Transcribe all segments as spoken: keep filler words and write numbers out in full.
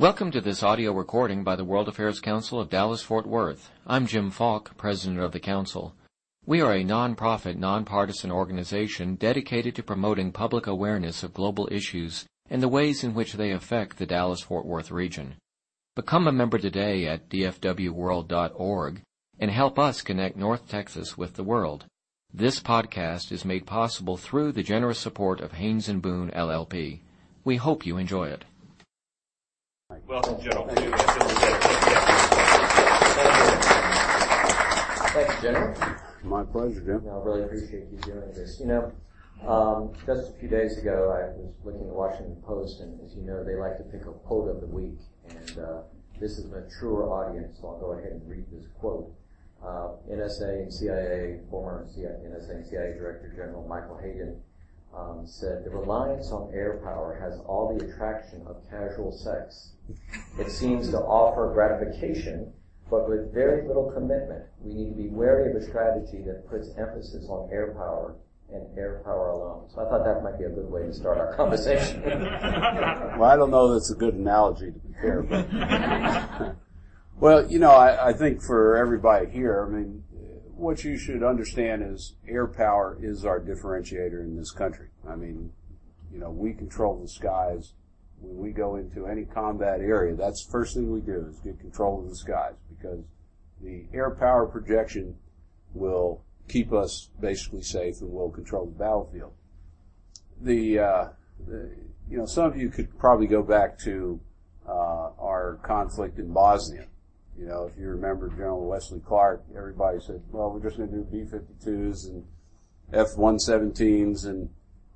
Welcome to this audio recording by the World Affairs Council of Dallas-Fort Worth. I'm Jim Falk, President of the Council. We are a non-profit, non-partisan organization dedicated to promoting public awareness of global issues and the ways in which they affect the Dallas-Fort Worth region. Become a member today at d f w world dot org and help us connect North Texas with the world. This podcast is made possible through the generous support of Haynes and Boone, L L P. We hope you enjoy it. Welcome, General. Thanks, General. My pleasure, Jim. No, I really appreciate you doing this. You know, um, just a few days ago, I was looking at the Washington Post, and as you know, they like to pick a quote of the week. And uh, this is a mature audience, so I'll go ahead and read this quote. Uh, N S A and C I A, former N S A and C I A Director General Michael Hayden, Um, said, "The reliance on air power has all the attraction of casual sex. It seems to offer gratification, but with very little commitment. We need to be wary of a strategy that puts emphasis on air power and air power alone." So I thought that might be a good way to start our conversation. Well, I don't know that it's a good analogy to be fair, but well, you know, I, I think for everybody here, I mean, what you should understand is air power is our differentiator in this country. I mean, you know, we control the skies. When we go into any combat area, that's the first thing we do is get control of the skies, because the air power projection will keep us basically safe and will control the battlefield. The, uh, the you know, some of you could probably go back to uh, our conflict in Bosnia. You know, if you remember General Wesley Clark, everybody said, well, we're just going to do B fifty-twos and F one seventeens and,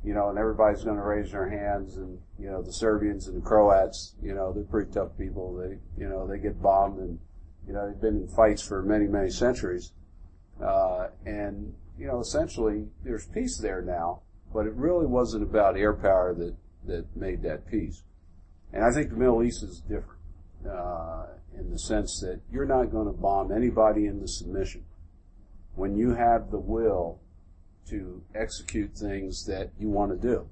you know, and everybody's going to raise their hands. And, you know, the Serbians and the Croats, you know, they're pretty tough people. They, you know, they get bombed and, you know, they've been in fights for many, many centuries. Uh, and, you know, essentially there's peace there now, but it really wasn't about air power that, that made that peace. And I think the Middle East is different. Uh, in the sense that you're not going to bomb anybody into submission when you have the will to execute things that you want to do.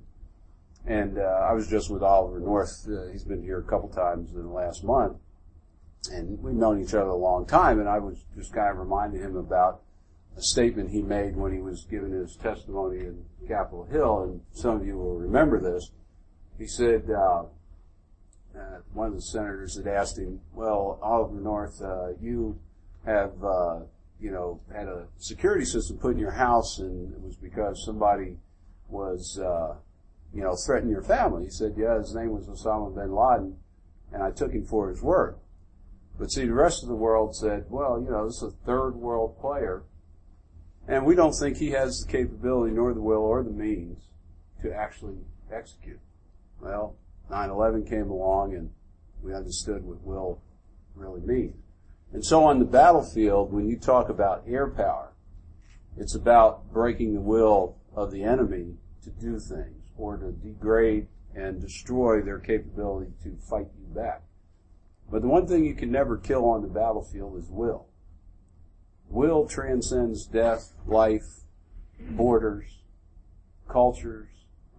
And uh, I was just with Oliver North. Uh, he's been here a couple times in the last month, and we've known each other a long time, and I was just kind of reminding him about a statement he made when he was giving his testimony in Capitol Hill, and some of you will remember this. He said, uh, Uh, one of the senators had asked him, well, Oliver North, uh, you have, uh, you know, had a security system put in your house, and it was because somebody was, uh, you know, threatening your family. He said, yeah, his name was Osama bin Laden, and I took him for his word. But see, the rest of the world said, well, you know, this is a third world player, and we don't think he has the capability nor the will or the means to actually execute. Well, nine eleven came along, and we understood what will really means. And so on the battlefield, when you talk about air power, it's about breaking the will of the enemy to do things or to degrade and destroy their capability to fight you back. But the one thing you can never kill on the battlefield is will. Will transcends death, life, borders, cultures,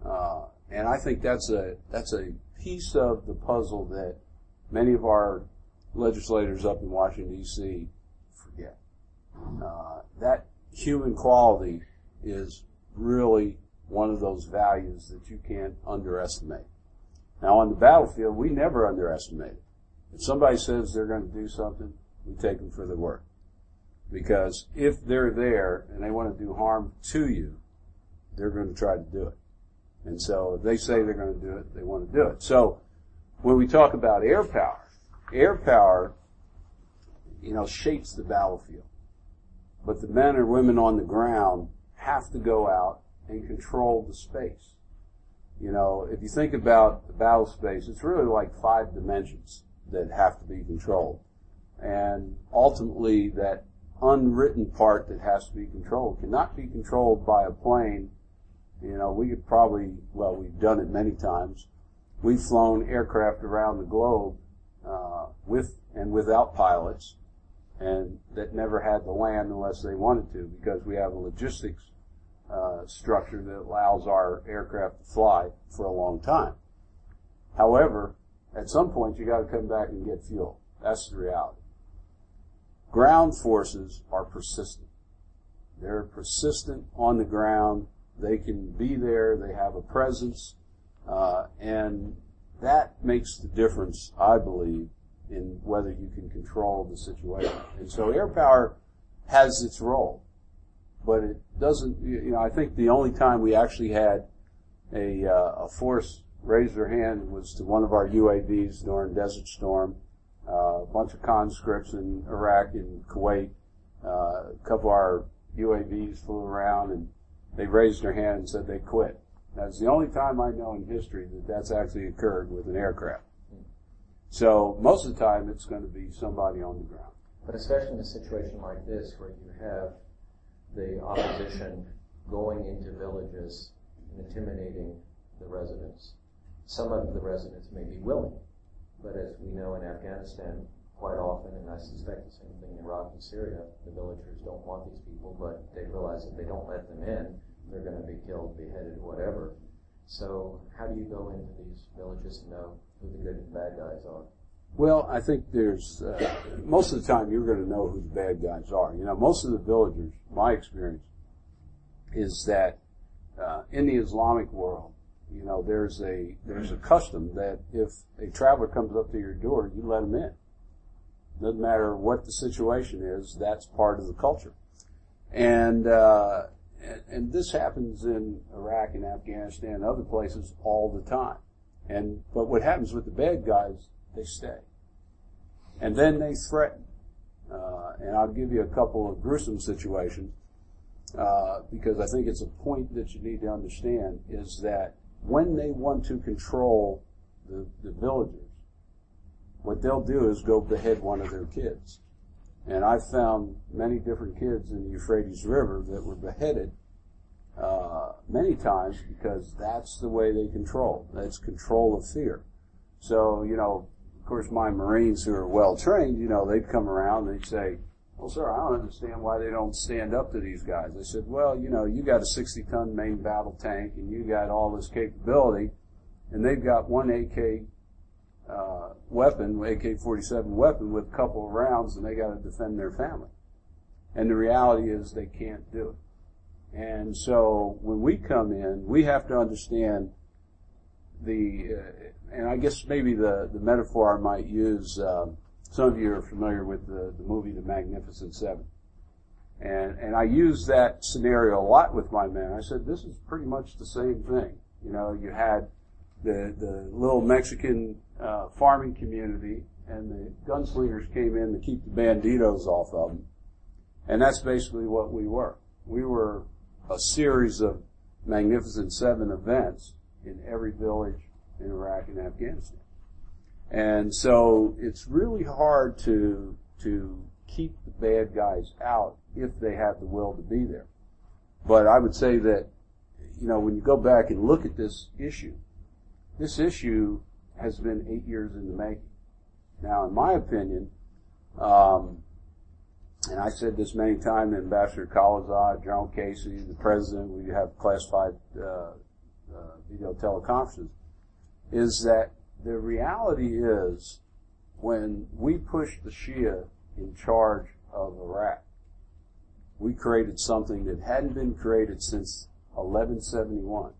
uh, and I think that's a that's a piece of the puzzle that many of our legislators up in Washington, D C forget. Uh, that human quality is really one of those values that you can't underestimate. Now, on the battlefield, we never underestimate it. If somebody says they're going to do something, we take them for their word. Because if they're there and they want to do harm to you, they're going to try to do it. And so if they say they're going to do it, they want to do it. So when we talk about air power, air power, you know, shapes the battlefield. But the men or women on the ground have to go out and control the space. You know, if you think about the battle space, it's really like five dimensions that have to be controlled. And ultimately, that unwritten part that has to be controlled cannot be controlled by a plane. You know, we could probably, well, we've done it many times. We've flown aircraft around the globe uh, with and without pilots, and that never had to land unless they wanted to, because we have a logistics uh, structure that allows our aircraft to fly for a long time. However, At some point, you got to come back and get fuel. That's the reality. Ground forces are persistent. They're persistent on the ground. They can be there. They have a presence. Uh, and that makes the difference, I believe, in whether you can control the situation. And so air power has its role. But it doesn't, you know, I think the only time we actually had a, uh, a force raise their hand was to one of our U A Vs during Desert Storm. Uh, a bunch of conscripts in Iraq and Kuwait. Uh, a couple of our U A Vs flew around and they raised their hand and said they quit. That's the only time I know in history that that's actually occurred with an aircraft. So most of the time it's going to be somebody on the ground. But especially in a situation like this where you have the opposition going into villages and intimidating the residents. Some of the residents may be willing, but as we know in Afghanistan, quite often, and I suspect the same thing in Iraq and Syria, the villagers don't want these people, but they realize if they don't let them in, they're going to be killed, beheaded, whatever. So how do you go into these villages and know who the good and bad guys are? Well, I think there's, uh, most of the time you're going to know who the bad guys are. You know, most of the villagers, my experience, is that uh, in the Islamic world, you know, there's a there's a custom that if a traveler comes up to your door, you let them in. Doesn't matter what the situation is, that's part of the culture. And, uh, and, and this happens in Iraq and Afghanistan and other places all the time. And, but what happens with the bad guys, they stay. And then they threaten. Uh, and I'll give you a couple of gruesome situations, uh, because I think it's a point that you need to understand is that when they want to control the, the villagers, what they'll do is go behead one of their kids. And I've found many different kids in the Euphrates River that were beheaded uh many times because that's the way they control. That's control of fear. So, you know, of course my Marines who are well trained, you know, they'd come around and they'd say, well, sir, I don't understand why they don't stand up to these guys. I said, well, you know, you got a sixty-ton main battle tank and you got all this capability and they've got one A K Uh, weapon, A K forty-seven weapon with a couple of rounds and they got to defend their family. And the reality is they can't do it. And so when we come in, we have to understand the, uh, and I guess maybe the, the metaphor I might use, um, some of you are familiar with the, the movie The Magnificent Seven. And, and I use that scenario a lot with my men. I said, this is pretty much the same thing. You know, you had the, the little Mexican Uh, farming community, and the gunslingers came in to keep the banditos off of them. And that's basically what we were. We were a series of Magnificent Seven events in every village in Iraq and Afghanistan. And so it's really hard to, to keep the bad guys out if they have the will to be there. But I would say that, you know, when you go back and look at this issue, this issue has been eight years in the making. Now, in my opinion, um, and I said this many times, Ambassador Khalilzad, General Casey, the President, we have classified uh, uh, video teleconferences, is that the reality is when we pushed the Shia in charge of Iraq, we created something that hadn't been created since eleven seventy-one.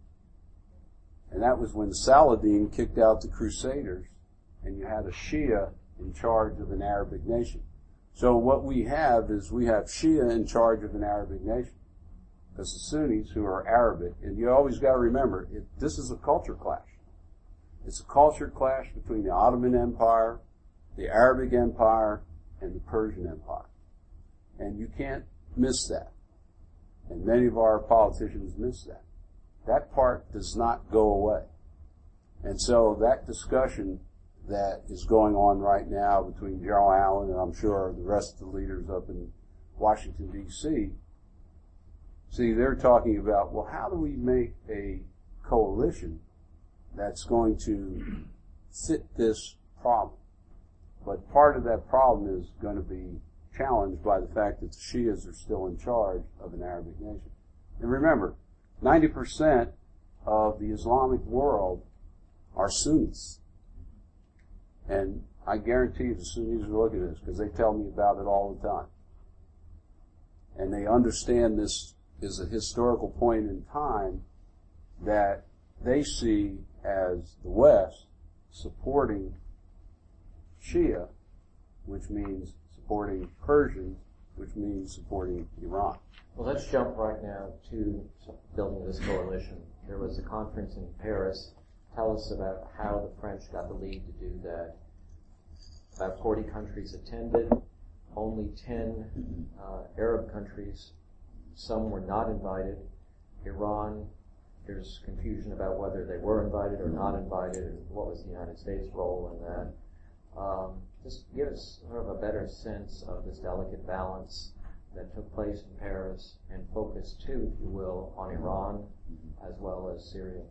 And that was when Saladin kicked out the Crusaders and you had a Shia in charge of an Arabic nation. So what we have is we have Shia in charge of an Arabic nation. Because the Sunnis who are Arabic, and you always got to remember, it, this is a culture clash. It's a culture clash between the Ottoman Empire, the Arabic Empire, and the Persian Empire. And you can't miss that. And many of our politicians miss that. That part does not go away. And so that discussion that is going on right now between General Allen and I'm sure the rest of the leaders up in Washington, D C, see, they're talking about, well, how do we make a coalition that's going to fit this problem? But part of that problem is going to be challenged by the fact that the Shias are still in charge of an Arabic nation. And remember, ninety percent of the Islamic world are Sunnis. And I guarantee you the Sunnis will look at this because they tell me about it all the time. And they understand this is a historical point in time that they see as the West supporting Shia, which means supporting Persians, which means supporting Iran. Well, let's jump right now to building this coalition. There was a conference in Paris. Tell us about how the French got the lead to do that. About forty countries attended. Only ten uh, Arab countries. Some were not invited. Iran, there's confusion about whether they were invited or not invited, and what was the United States' role in that. Um, just give us sort of a better sense of this delicate balance that took place in Paris and focused too, if you will, on Iran as well as Syria.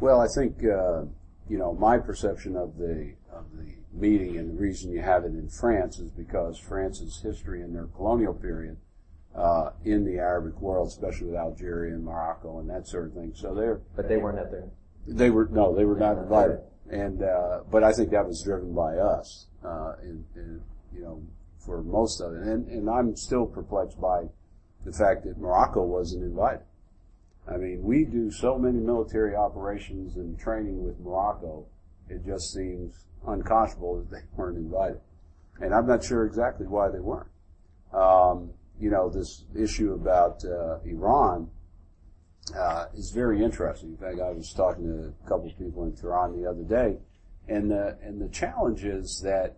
Well, I think, uh, you know, my perception of the of the meeting, and the reason you have it in France is because France's history in their colonial period uh, in the Arabic world, especially with Algeria and Morocco and that sort of thing. So they're but they weren't at there. They were no, they were they not were invited. And uh, but I think that was driven by us, uh, in, in, you know, for most of it. And and I'm still perplexed by the fact that Morocco wasn't invited. I mean, we do so many military operations and training with Morocco, it just seems unconscionable that they weren't invited. And I'm not sure exactly why they weren't. Um, you know, this issue about uh, Iran uh, is very interesting. In fact, I was talking to a couple of people in Tehran the other day, and the, and the challenge is that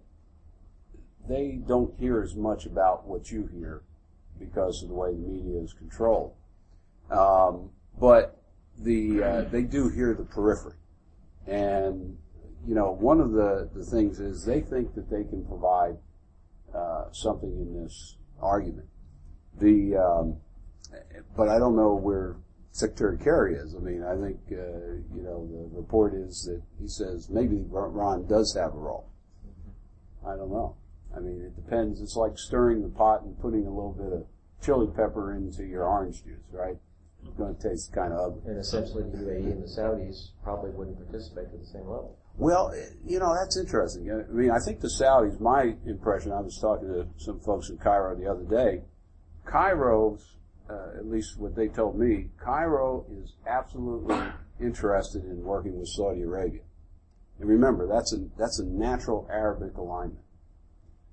they don't hear as much about what you hear because of the way the media is controlled. Um, but the uh, they do hear the periphery. And, you know, one of the, the things is they think that they can provide uh, something in this argument. The um, But I don't know where Secretary Kerry is. I mean, I think, uh, you know, the report is that he says maybe Iran does have a role. I don't know. I mean, it depends. It's like stirring the pot and putting a little bit of chili pepper into your orange juice, right? It's going to taste kind of ugly. And essentially the U A E and the Saudis probably wouldn't participate at the same level. Well, you know, that's interesting. I mean, I think the Saudis, my impression, I was talking to some folks in Cairo the other day, Cairo's, uh, at least what they told me, Cairo is absolutely interested in working with Saudi Arabia. And remember, that's a, that's a natural Arabic alignment.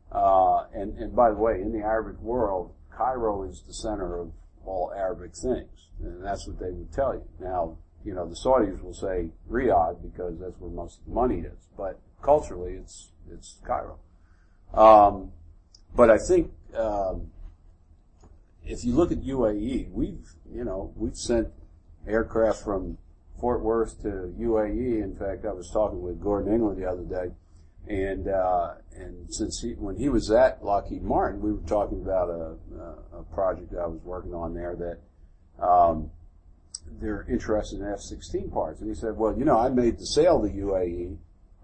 Uh, and, and by the way, in the Arabic world, Cairo is the center of all Arabic things, and that's what they would tell you. Now, you know, the Saudis will say Riyadh because that's where most of the money is, but culturally it's it's Cairo. Um, but I think um, if you look at U A E, we've you know we've sent aircraft from Fort Worth to U A E. In fact, I was talking with Gordon England the other day, and uh, and since he, when he was at Lockheed Martin, we were talking about a, a project that I was working on there that um, they're interested in F sixteen parts. And he said, well, you know, I made the sale to U A E,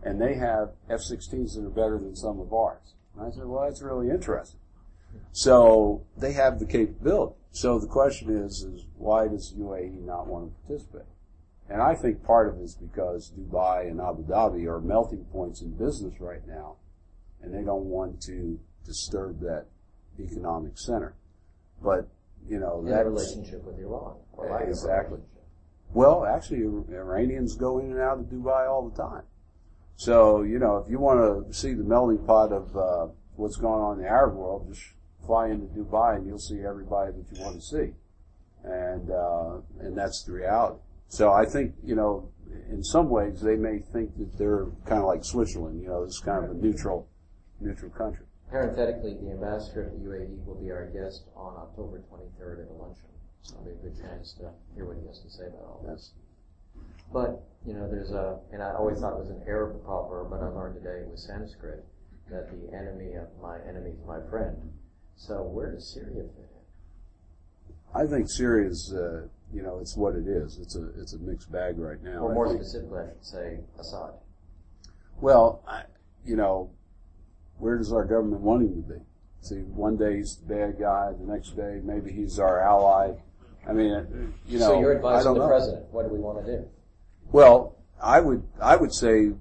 and they have F sixteens that are better than some of ours. And I said, well, that's really interesting. So they have the capability. So the question is, is why does U A E not want to participate? And I think part of it is because Dubai and Abu Dhabi are melting points in business right now, and they don't want to disturb that economic center. But, you know, that relationship with Iran. Or like exactly. Well, actually, Iranians go in and out of Dubai all the time. So, you know, if you want to see the melting pot of uh, what's going on in the Arab world, just fly into Dubai and you'll see everybody that you want to see. And, uh, and that's the reality. So I think, you know, in some ways they may think that they're kind of like Switzerland, you know, this kind of a neutral, neutral country. Parenthetically, the ambassador of the U A E will be our guest on October twenty-third at a luncheon. So it'll be a good chance to hear what he has to say about all this. But, you know, there's a, and I always thought it was an Arab proverb, but I learned today it was Sanskrit, that the enemy of my enemy is my friend. So where does Syria fit in? I think Syria's, uh, you know, it's what it is. It's a it's a mixed bag right now. Or more specifically, I should say Assad. Well, I, you know, where does our government want him to be? See, one day he's the bad guy. The next day, maybe he's our ally. I mean, you know, so your advice to the president, what do we want to do? Well, I would I would say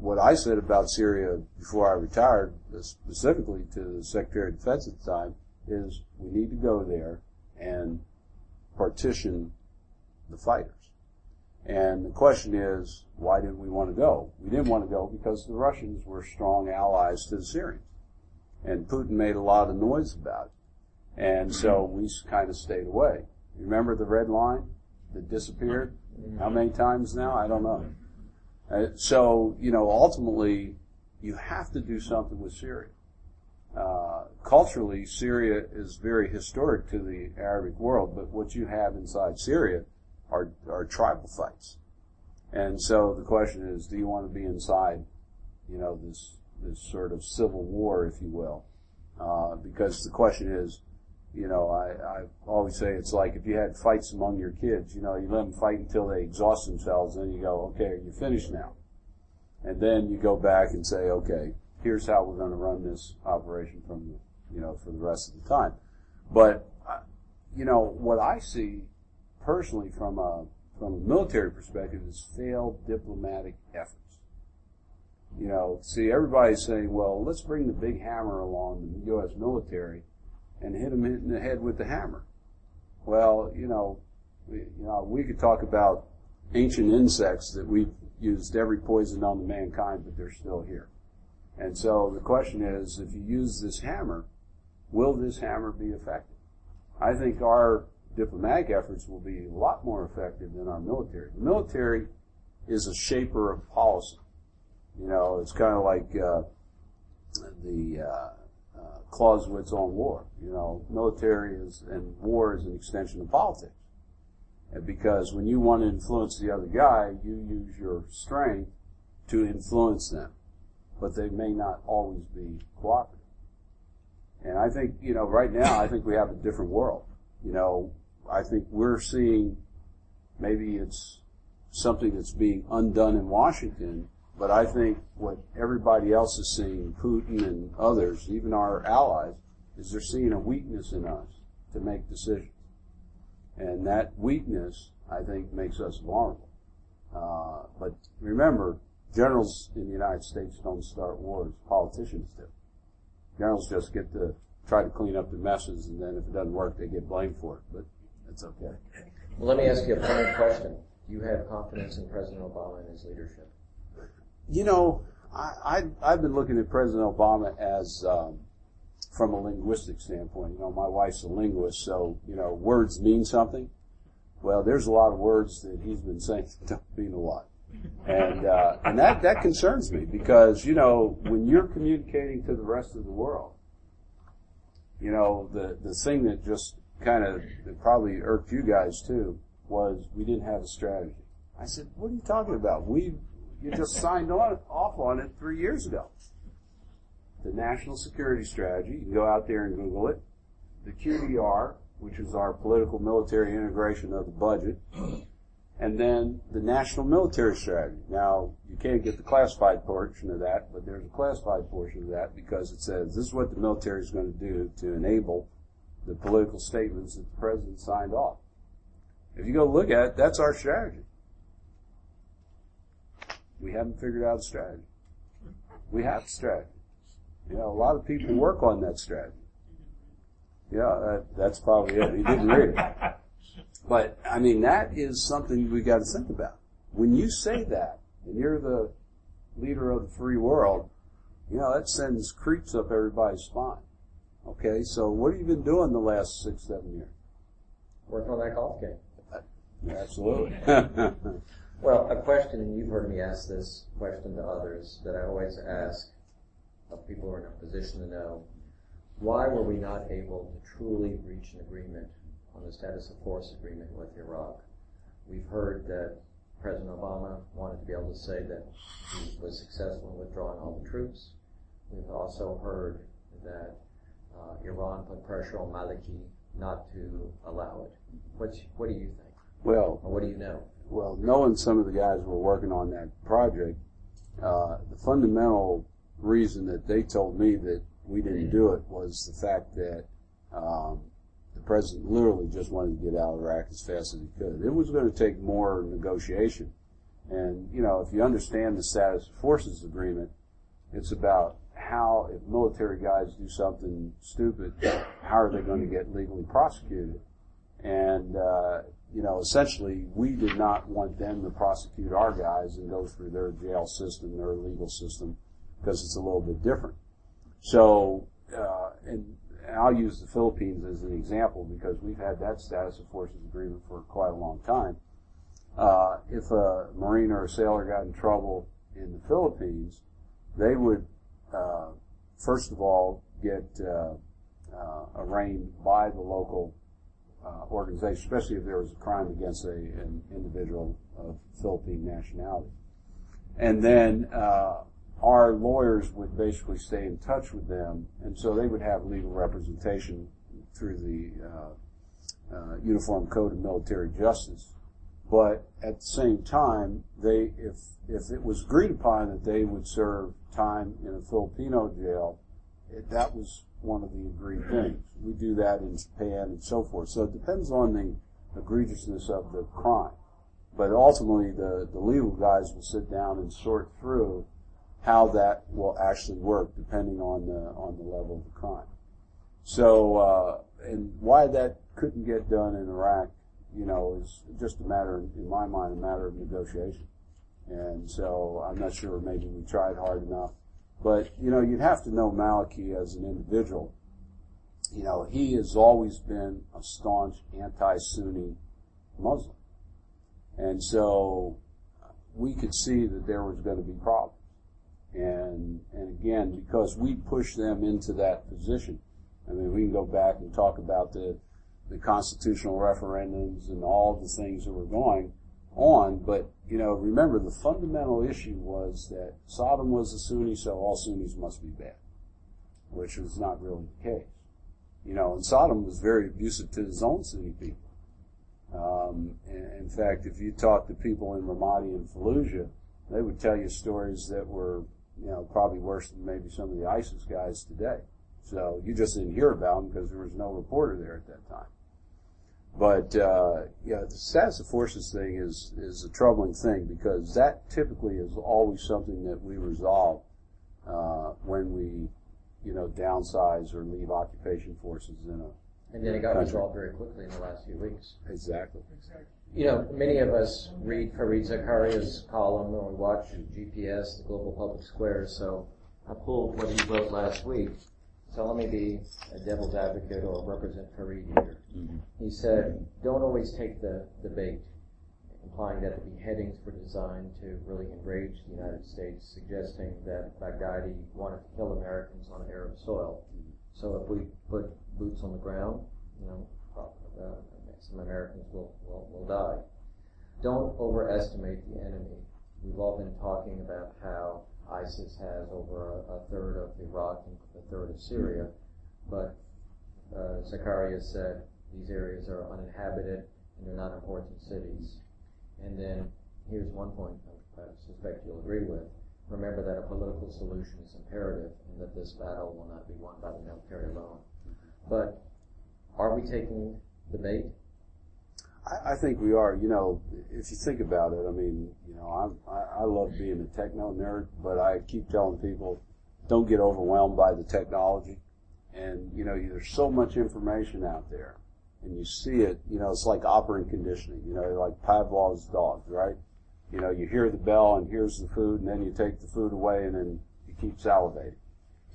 what I said about Syria before I retired, specifically to the Secretary of Defense at the time, is we need to go there and partition the fighters. And the question is, why didn't we want to go? We didn't want to go because the Russians were strong allies to the Syrians. And Putin made a lot of noise about it. And so we kind of stayed away. You remember the red line that disappeared? How many times now? I don't know. Uh, so, you know, ultimately, you have to do something with Syria. Uh, culturally, Syria is very historic to the Arabic world, but what you have inside Syria are, are tribal fights. And so the question is, do you want to be inside, you know, this, this sort of civil war, if you will? Uh, because the question is, you know, I, I always say it's like if you had fights among your kids, you know, you let them fight until they exhaust themselves, and then you go, okay, you're finished now. And then you go back and say, okay, here's how we're going to run this operation from, the, you know, for the rest of the time. But, you know, what I see personally from a, from a military perspective is failed diplomatic efforts. You know, see, everybody's saying, well, let's bring the big hammer along, the U S military, and hit him in the head with the hammer. Well, you know, we, you know, we could talk about ancient insects that we've used every poison known to mankind, but they're still here. And so the question is, if you use this hammer, will this hammer be effective? I think our diplomatic efforts will be a lot more effective than our military. The military is a shaper of policy. You know, it's kind of like uh, the... Uh, Uh, Clausewitz on war. You know, military is, and war is an extension of politics. And because when you want to influence the other guy, you use your strength to influence them. But they may not always be cooperative. And I think, you know, right now, I think we have a different world. You know, I think we're seeing maybe it's something that's being undone in Washington. But I think what everybody else is seeing, Putin and others, even our allies, is they're seeing a weakness in us to make decisions. And that weakness, I think, makes us vulnerable. Uh, but remember, generals in the United States don't start wars. Politicians do. Generals just get to try to clean up the messes, and then if it doesn't work, they get blamed for it. But it's okay. Well, let me ask you a funny question. Do you have confidence in President Obama and his leadership? You know, I, I, I've been looking at President Obama as, um, from a linguistic standpoint. You know, my wife's a linguist, so, you know, words mean something. Well, there's a lot of words that he's been saying that don't mean a lot. And, uh, and that, that concerns me because, you know, when you're communicating to the rest of the world, you know, the, the thing that just kind of probably irked you guys too was we didn't have a strategy. I said, what are you talking about? We You just signed on, off on it three years ago. The National Security Strategy, you can go out there and Google it. The Q D R, which is our political military integration of the budget. And then the National Military Strategy. Now, you can't get the classified portion of that, but there's a classified portion of that because it says this is what the military is going to do to enable the political statements that the President signed off. If you go look at it, that's our strategy. We haven't figured out a strategy. We have a strategy. You know, a lot of people work on that strategy. Yeah, that, that's probably it. He didn't read it. But, I mean, that is something we got to think about. When you say that, and you're the leader of the free world, you know, that sends creeps up everybody's spine. Okay, so what have you been doing the last six, seven years? Working on that golf game. Uh, absolutely. Well, a question, and you've heard me ask this question to others, that I always ask of people who are in a position to know, why were we not able to truly reach an agreement on the status of force agreement with Iraq? We've heard that President Obama wanted to be able to say that he was successful in withdrawing all the troops. We've also heard that uh, Iran put pressure on Maliki not to allow it. What's, what do you think? Well, or what do you know? Well, knowing some of the guys who were working on that project, uh, the fundamental reason that they told me that we didn't do it was the fact that um, the president literally just wanted to get out of Iraq as fast as he could. It was going to take more negotiation. And, you know, if you understand the status of forces agreement, it's about how, if military guys do something stupid, how are they going to get legally prosecuted? And, uh, you know, essentially, we did not want them to prosecute our guys and go through their jail system, their legal system, because it's a little bit different. So, uh, and I'll use the Philippines as an example because we've had that status of forces agreement for quite a long time. Uh, if a Marine or a sailor got in trouble in the Philippines, they would, uh, first of all, get uh, uh, arraigned by the local uh, organization, especially if there was a crime against a, an individual of Philippine nationality. And then uh, our lawyers would basically stay in touch with them, and so they would have legal representation through the uh, uh, Uniform Code of Military Justice. But at the same time, they, if, if it was agreed upon that they would serve time in a Filipino jail, it, that was one of the agreed things. We do that in Japan and so forth. So it depends on the egregiousness of the crime. But ultimately, the, the legal guys will sit down and sort through how that will actually work, depending on the, on the level of the crime. So, uh, and why that couldn't get done in Iraq, you know, is just a matter, in my mind, a matter of negotiation. And so I'm not sure maybe we tried hard enough. But, you know, you'd have to know Maliki as an individual. You know, he has always been a staunch anti-Sunni Muslim. And so we could see that there was going to be problems. And, and again, because we pushed them into that position. I mean, we can go back and talk about the the constitutional referendums and all the things that were going on. But, you know, remember the fundamental issue was that Saddam was a Sunni, so all Sunnis must be bad, which was not really the case. You know, and Saddam was very abusive to his own Sunni people. Um, and in fact, if you talk to people in Ramadi and Fallujah, they would tell you stories that were, you know, probably worse than maybe some of the ISIS guys today. So you just didn't hear about them because there was no reporter there at that time. But, uh, yeah, the status of forces thing is, is a troubling thing because that typically is always something that we resolve, uh, when we, you know, downsize or leave occupation forces in a. And then it got country. resolved very quickly in the last few weeks. Exactly. Exactly. You know, many of us read Fareed Zakaria's column and we watch G P S, the Global Public Square, so I pulled what he wrote last week. So let me be a devil's advocate or represent Fareed here. Mm-hmm. He said, don't always take the, the bait, implying that the beheadings were designed to really enrage the United States, suggesting that Baghdadi wanted to kill Americans on Arab soil. Mm-hmm. So if we put boots on the ground, you know, uh, some Americans will, will, will die. Don't overestimate the enemy. We've all been talking about how ISIS has over a, a third of Iraq and a third of Syria, but uh, Zakaria said these areas are uninhabited and they're not important cities. And then here's one point I suspect you'll agree with. Remember that a political solution is imperative and that this battle will not be won by the military alone. But are we taking the bait? I think we are. You know, if you think about it, I mean, you know, I'm, I, I love being a techno nerd, but I keep telling people, don't get overwhelmed by the technology. And, you know, there's so much information out there, and you see it, you know, it's like operant conditioning, you know, like Pavlov's dogs, right? You know, you hear the bell, and here's the food, and then you take the food away, and then you keep salivating.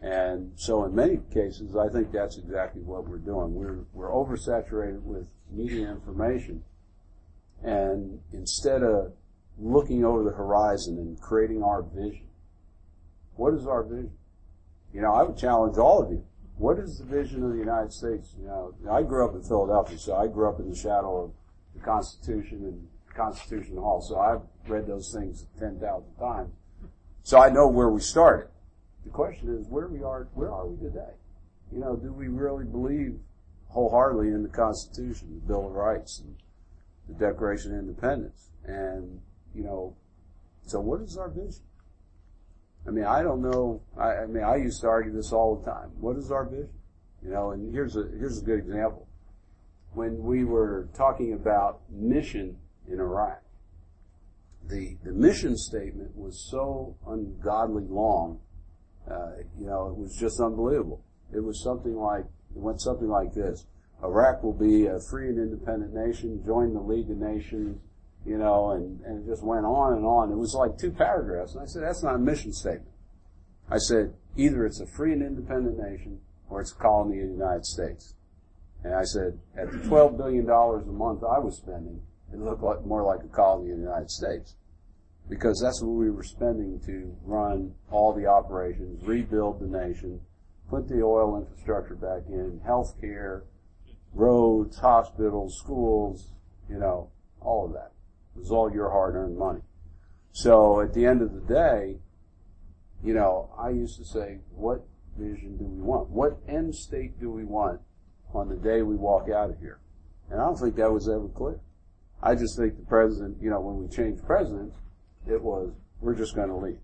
And so in many cases, I think that's exactly what we're doing. We're, we're oversaturated with media information. And instead of looking over the horizon and creating our vision, what is our vision? You know, I would challenge all of you. What is the vision of the United States? You know, I grew up in Philadelphia, so I grew up in the shadow of the Constitution and Constitution Hall. So I've read those things ten thousand times. So I know where we started. The question is, where we are, where are we today? You know, do we really believe wholeheartedly in the Constitution, the Bill of Rights, and the Declaration of Independence? And, you know, so what is our vision? I mean, I don't know. I, I mean, I used to argue this all the time. What is our vision? You know, and here's a, here's a good example. When we were talking about mission in Iraq, the the mission statement was so ungodly long, uh, you know, it was just unbelievable. It was something like, it went something like this: Iraq will be a free and independent nation, join the League of Nations, you know, and, and it just went on and on. It was like two paragraphs, and I said, that's not a mission statement. I said, either it's a free and independent nation, or it's a colony of the United States. And I said, at the twelve billion dollars a month I was spending, it looked like, more like a colony of the United States, because that's what we were spending to run all the operations, rebuild the nation, put the oil infrastructure back in, health care, roads, hospitals, schools, you know, all of that. It was all your hard-earned money. So at the end of the day, you know, I used to say, what vision do we want? What end state do we want on the day we walk out of here? And I don't think that was ever clear. I just think the president, you know, when we changed presidents, it was, we're just going to leave.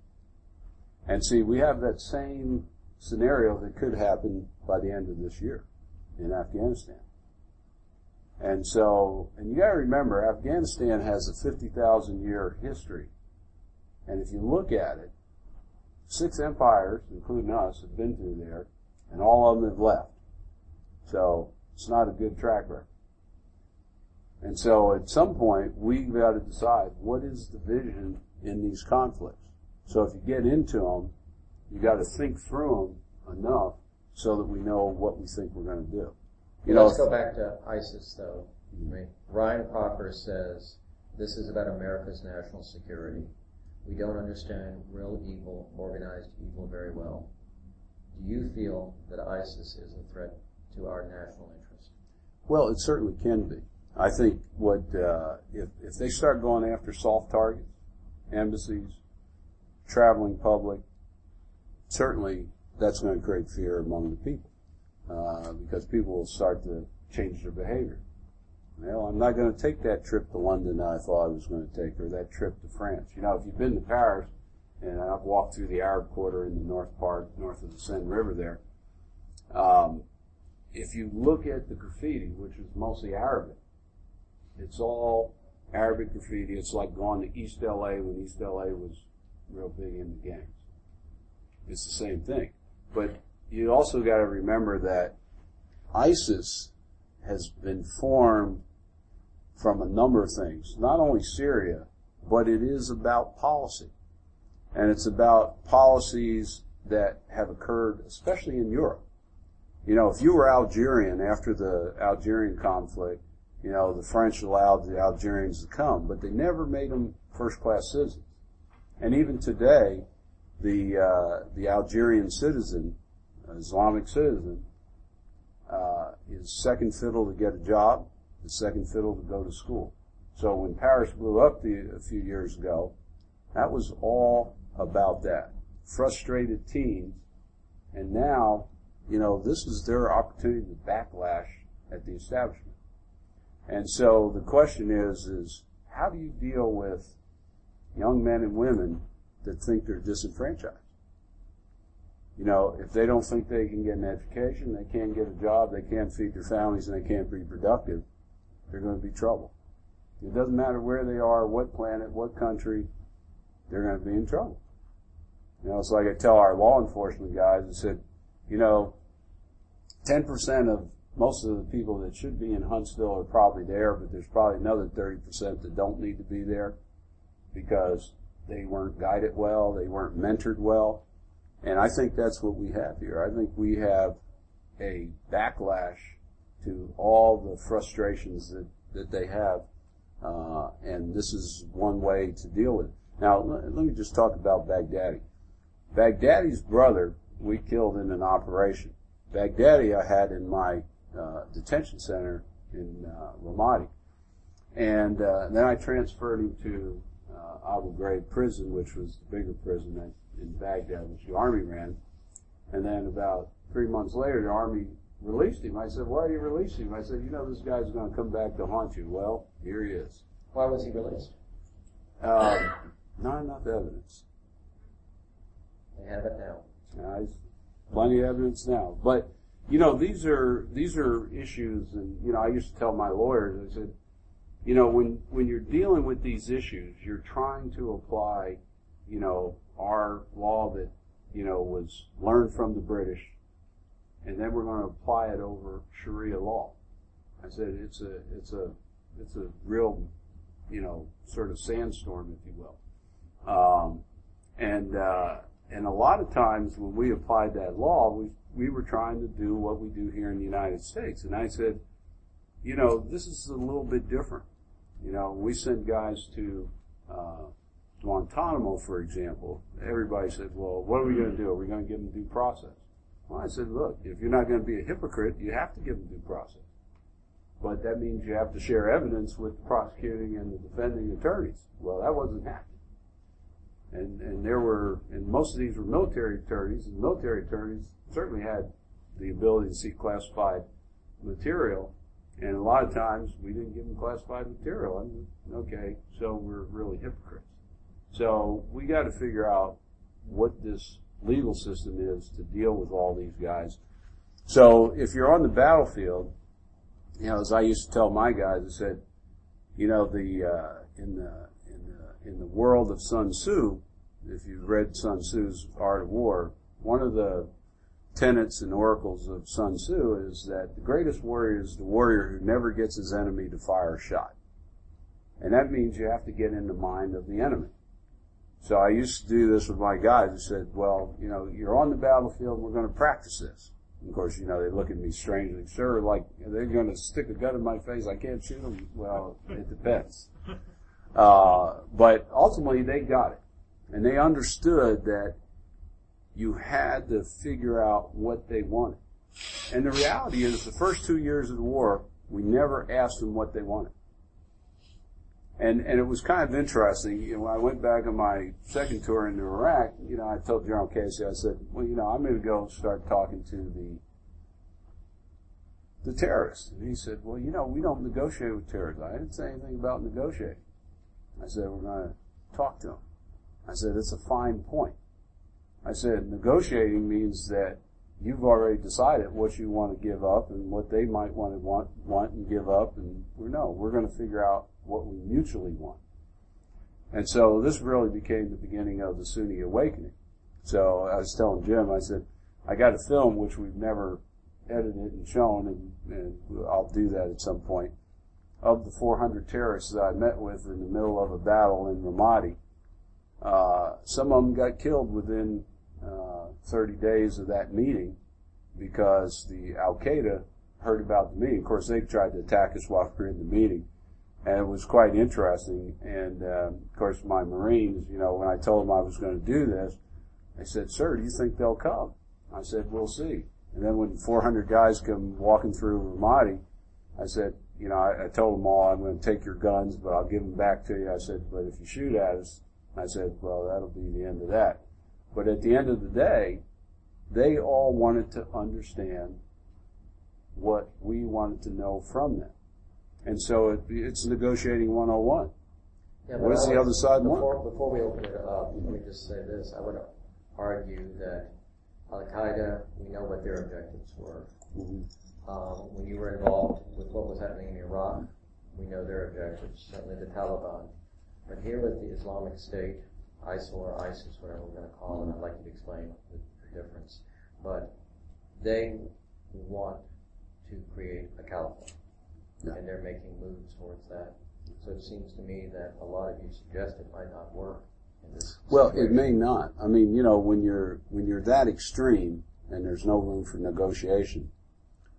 And see, we have that same scenario that could happen by the end of this year in Afghanistan. And so, and you gotta remember, Afghanistan has a fifty thousand year history. And if you look at it, six empires, including us, have been through there, and all of them have left. So, it's not a good track record. And so, at some point, we've got to decide, what is the vision in these conflicts? So, if you get into them, you got to think through them enough so that we know what we think we're going to do. You know, let's go back to ISIS, though. I mean, Ryan Popper says, this is about America's national security. We don't understand real evil, organized evil very well. Do you feel that ISIS is a threat to our national interest? Well, it certainly can be. I think what uh, if, if they start going after soft targets, embassies, traveling public, certainly that's going to create fear among the people. Uh, because people will start to change their behavior. Well, I'm not going to take that trip to London that I thought I was going to take, or that trip to France. You know, if you've been to Paris, and I've walked through the Arab Quarter in the north part, north of the Seine River there, um, if you look at the graffiti, which is mostly Arabic, it's all Arabic graffiti. It's like going to East L A when East L A was real big in the gangs. It's the same thing. But you also got to remember that ISIS has been formed from a number of things, not only Syria, but it is about policy. And it's about policies that have occurred, especially in Europe. You know, if you were Algerian after the Algerian conflict, you know, the French allowed the Algerians to come, but they never made them first-class citizens. And even today, the uh, the Algerian citizen, Islamic citizen, uh, is second fiddle to get a job, is second fiddle to go to school. So when Paris blew up the, a few years ago, that was all about that. Frustrated teens, and now, you know, this is their opportunity to backlash at the establishment. And so the question is, is how do you deal with young men and women that think they're disenfranchised? You know, if they don't think they can get an education, they can't get a job, they can't feed their families, and they can't be productive, they're going to be trouble. It doesn't matter where they are, what planet, what country, they're going to be in trouble. You know, it's like I tell our law enforcement guys, I said, you know, ten percent of most of the people that should be in Huntsville are probably there, but there's probably another thirty percent that don't need to be there because they weren't guided well, they weren't mentored well. And I think that's what we have here. I think we have a backlash to all the frustrations that, that they have, uh, and this is one way to deal with it. Now, let me just talk about Baghdadi. Baghdadi's brother we killed in an operation. Baghdadi I had in my uh, detention center in uh, Ramadi. And uh, then I transferred him to uh, Abu Ghraib prison, which was the bigger prison that in Baghdad, which the Army ran. And then about three months later, the Army released him. I said, why are you releasing him? I said, you know, this guy's going to come back to haunt you. Well, here he is. Why was he released? Uh, not enough evidence. They have it now. Uh, plenty of evidence now. But, you know, these are, these are issues, and, you know, I used to tell my lawyers, I said, you know, when when you're dealing with these issues, you're trying to apply, you know, our law that, you know, was learned from the British, and then we're going to apply it over Sharia law. I said it's a it's a it's a real, you know, sort of sandstorm, if you will. Um, and uh, and a lot of times when we applied that law, we we were trying to do what we do here in the United States. And I said, you know, this is a little bit different. You know, we send guys to uh, Guantanamo, for example. Everybody said, well, what are we going to do? Are we going to give them due process? Well, I said, look, if you're not going to be a hypocrite, you have to give them due process. But that means you have to share evidence with the prosecuting and the defending attorneys. Well, that wasn't happening. And and there were, and most of these were military attorneys, and military attorneys certainly had the ability to see classified material, and a lot of times we didn't give them classified material. And okay, so we're really hypocrites. So we got to figure out what this legal system is to deal with all these guys. So if you're on the battlefield, you know, as I used to tell my guys, I said, you know, the uh, in the in the in the world of Sun Tzu, if you've read Sun Tzu's Art of War, one of the tenets and oracles of Sun Tzu is that the greatest warrior is the warrior who never gets his enemy to fire a shot. And that means you have to get in the mind of the enemy. So I used to do this with my guys. I said, well, you know, you're on the battlefield, we're going to practice this. Of course, you know, they look at me strangely. Sure, like, they're going to stick a gun in my face, I can't shoot them. Well, it depends. Uh, but ultimately, they got it. And they understood that you had to figure out what they wanted. And the reality is, the first two years of the war, we never asked them what they wanted. And and it was kind of interesting. You know, when I went back on my second tour into Iraq, you know, I told General Casey, I said, well, you know, I'm going to go start talking to the the terrorists. And he said, well, you know, we don't negotiate with terrorists. I didn't say anything about negotiating. I said, we're going to talk to them. I said, it's a fine point. I said, negotiating means that you've already decided what you want to give up and what they might want to want, want and give up. And we know we're going to figure out what we mutually want. And so this really became the beginning of the Sunni awakening. So I was telling Jim, I said, I got a film which we've never edited and shown, and, and I'll do that at some point, of the four hundred terrorists that I met with in the middle of a battle in Ramadi. Uh, some of them got killed within uh, thirty days of that meeting because the Al-Qaeda heard about the meeting. Of course, they tried to attack us while we were in the meeting. And it was quite interesting. And, um, of course, my Marines, you know, when I told them I was going to do this, they said, sir, do you think they'll come? I said, we'll see. And then when four hundred guys come walking through Ramadi, I said, you know, I, I told them all, I'm going to take your guns, but I'll give them back to you. I said, but if you shoot at us, I said, well, that'll be the end of that. But at the end of the day, they all wanted to understand what we wanted to know from them. And so it, it's negotiating one oh one. Yeah, what does the other side before, want? Before we open it up, let me just say this. I would argue that Al-Qaeda, we know what their objectives were. Mm-hmm. Um, when you were involved with what was happening in Iraq, we know their objectives, certainly the Taliban. But here with the Islamic State, ISIL or ISIS, whatever we're going to call it, I'd like you to explain the difference. But they want to create a caliphate. Yeah. And they're making moves towards that. So it seems to me that a lot of you suggested might not work in this situation. Well, it may not. I mean, you know, when you're when you're that extreme and there's no room for negotiation,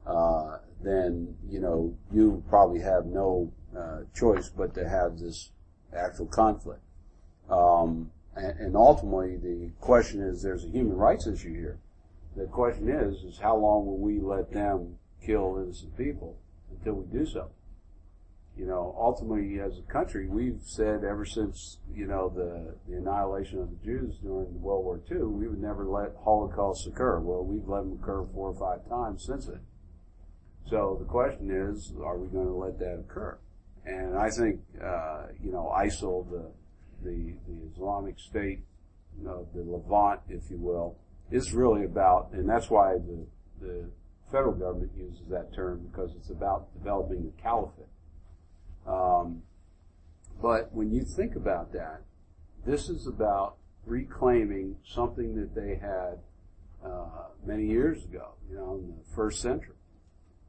uh, then, you know, you probably have no uh, choice but to have this actual conflict. Um, and, and ultimately, the question is, there's a human rights issue here. The question is, is how long will we let them kill innocent people? Until we do so. You know, ultimately, as a country, we've said ever since, you know, the, the annihilation of the Jews during World War Two, we would never let Holocaust occur. Well, we've let them occur four or five times since then. So the question is, are we going to let that occur? And I think, uh, you know, ISIL, the, the, the Islamic State, you know, the Levant, if you will, is really about, and that's why the, the federal government uses that term, because it's about developing the caliphate. Um, but when you think about that, this is about reclaiming something that they had uh, many years ago, you know, in the first century.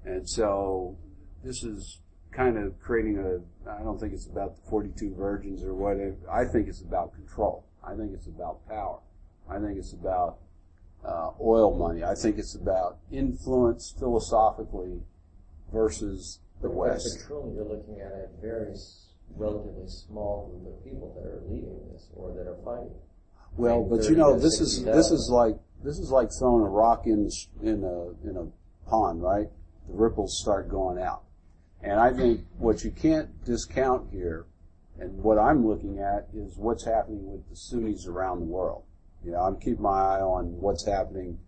And so this is kind of creating a, I don't think it's about the forty-two virgins or whatever. I think it's about control. I think it's about power. I think it's about uh, oil money. I think it's about influence philosophically versus the but West. Control, you're looking at a very relatively small group of people that are leading this or that are fighting. Well, I mean, but you know, this is this is like this is like throwing a rock in in a in a pond, right? The ripples start going out. And I think what you can't discount here, and what I'm looking at, is what's happening with the Sunnis around the world. You know, I'm keeping my eye on what's happening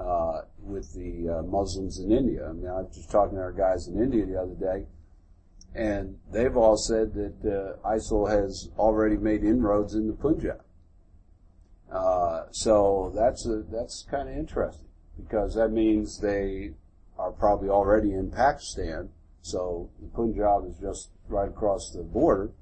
uh, with the uh, Muslims in India. I mean, I was just talking to our guys in India the other day, and they've all said that uh, ISIL has already made inroads in the Punjab. Uh, so that's a, that's kind of interesting, because that means they are probably already in Pakistan. So the Punjab is just right across the border.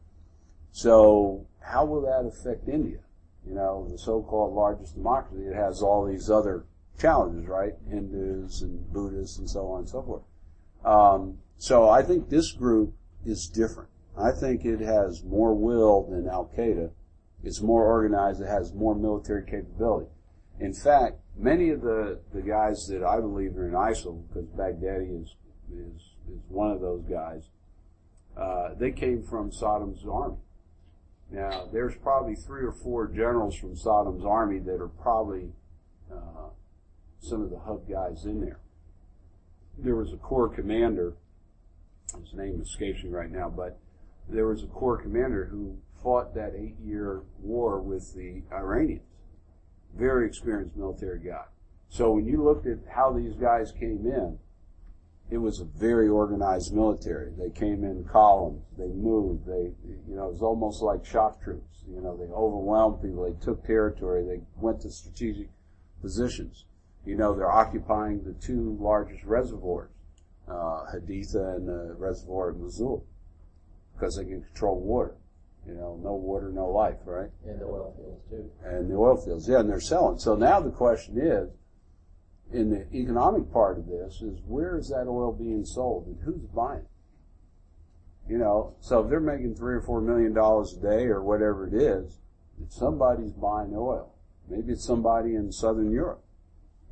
So how will that affect India? You know, the so-called largest democracy, it has all these other challenges, right? Hindus and Buddhists and so on and so forth. Um, so I think this group is different. I think it has more will than Al-Qaeda. It's more organized. It has more military capability. In fact, many of the, the guys that I believe are in ISIL, because Baghdadi is is is one of those guys, uh, they came from Saddam's army. Now, there's probably three or four generals from Saddam's army that are probably uh, some of the hub guys in there. There was a corps commander, his name escapes me right now, but there was a corps commander who fought that eight-year war with the Iranians. Very experienced military guy. So when you looked at how these guys came in, it was a very organized military. They came in columns. They moved. They, you know, it was almost like shock troops. You know, they overwhelmed people. They took territory. They went to strategic positions. You know, they're occupying the two largest reservoirs, uh, Haditha and the reservoir of Mosul, because they can control water. You know, no water, no life, right? And the oil fields, too. And the oil fields, yeah, and they're selling. So now the question is, in the economic part of this, is where is that oil being sold and who's buying it? You know, so if they're making three or four million dollars a day or whatever it is, somebody's buying oil. Maybe it's somebody in southern Europe.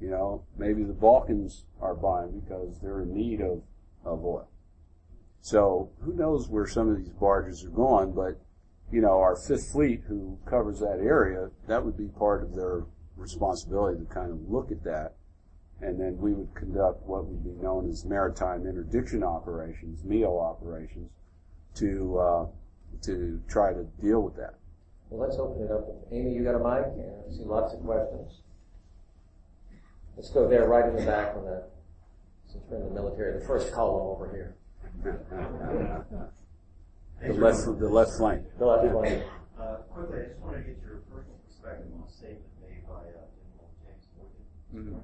You know, maybe the Balkans are buying because they're in need of, of oil. So who knows where some of these barges are going, but, you know, our Fifth Fleet, who covers that area, that would be part of their responsibility to kind of look at that. And then we would conduct what would be known as maritime interdiction operations, M E O operations, to uh, to try to deal with that. Well, let's open it up. Amy, you got a mic? Yeah, I see lots of questions. Let's go there, right in the back of the, since we're in the military, the first column over here. the, left, the left flank. The left flank. Uh, quickly, I just want to get your personal perspective on a statement made by uh, General James Morgan. Mm-hmm.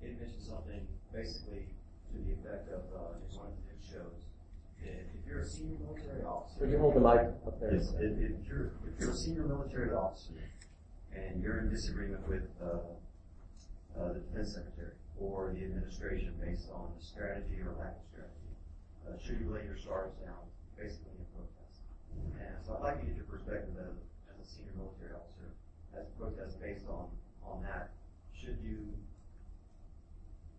It mentioned something basically to the effect of uh, in one of the news shows that if you're a senior military officer, could you hold the mic up there? If, if, you're, if you're a senior military officer and you're in disagreement with uh, uh, the defense secretary or the administration based on the strategy or lack of strategy, uh, should you lay your stars down basically in protest? And so I'd like to get your perspective as, as a senior military officer, as a protest based on, on that. Should you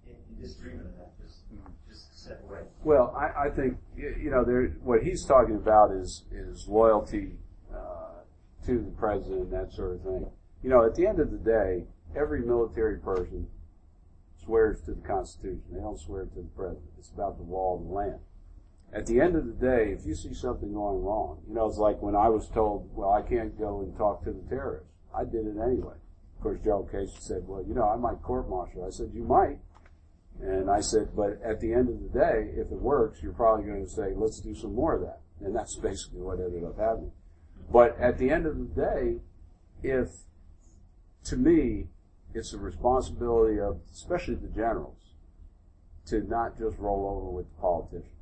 In disagreement of that, just, just step away. Well, I, I think, you know, there, what he's talking about is, is loyalty uh, to the president and that sort of thing. You know, at the end of the day, every military person swears to the Constitution. They don't swear to the president. It's about the law of the land. At the end of the day, if you see something going wrong, you know, it's like when I was told, well, I can't go and talk to the terrorists. I did it anyway. Of course, General Casey said, well, you know, I might court-martial. I said, you might. And I said, but at the end of the day, if it works, you're probably going to say, let's do some more of that. And that's basically what ended up happening. But at the end of the day, if, to me, it's the responsibility of, especially the generals, to not just roll over with the politicians.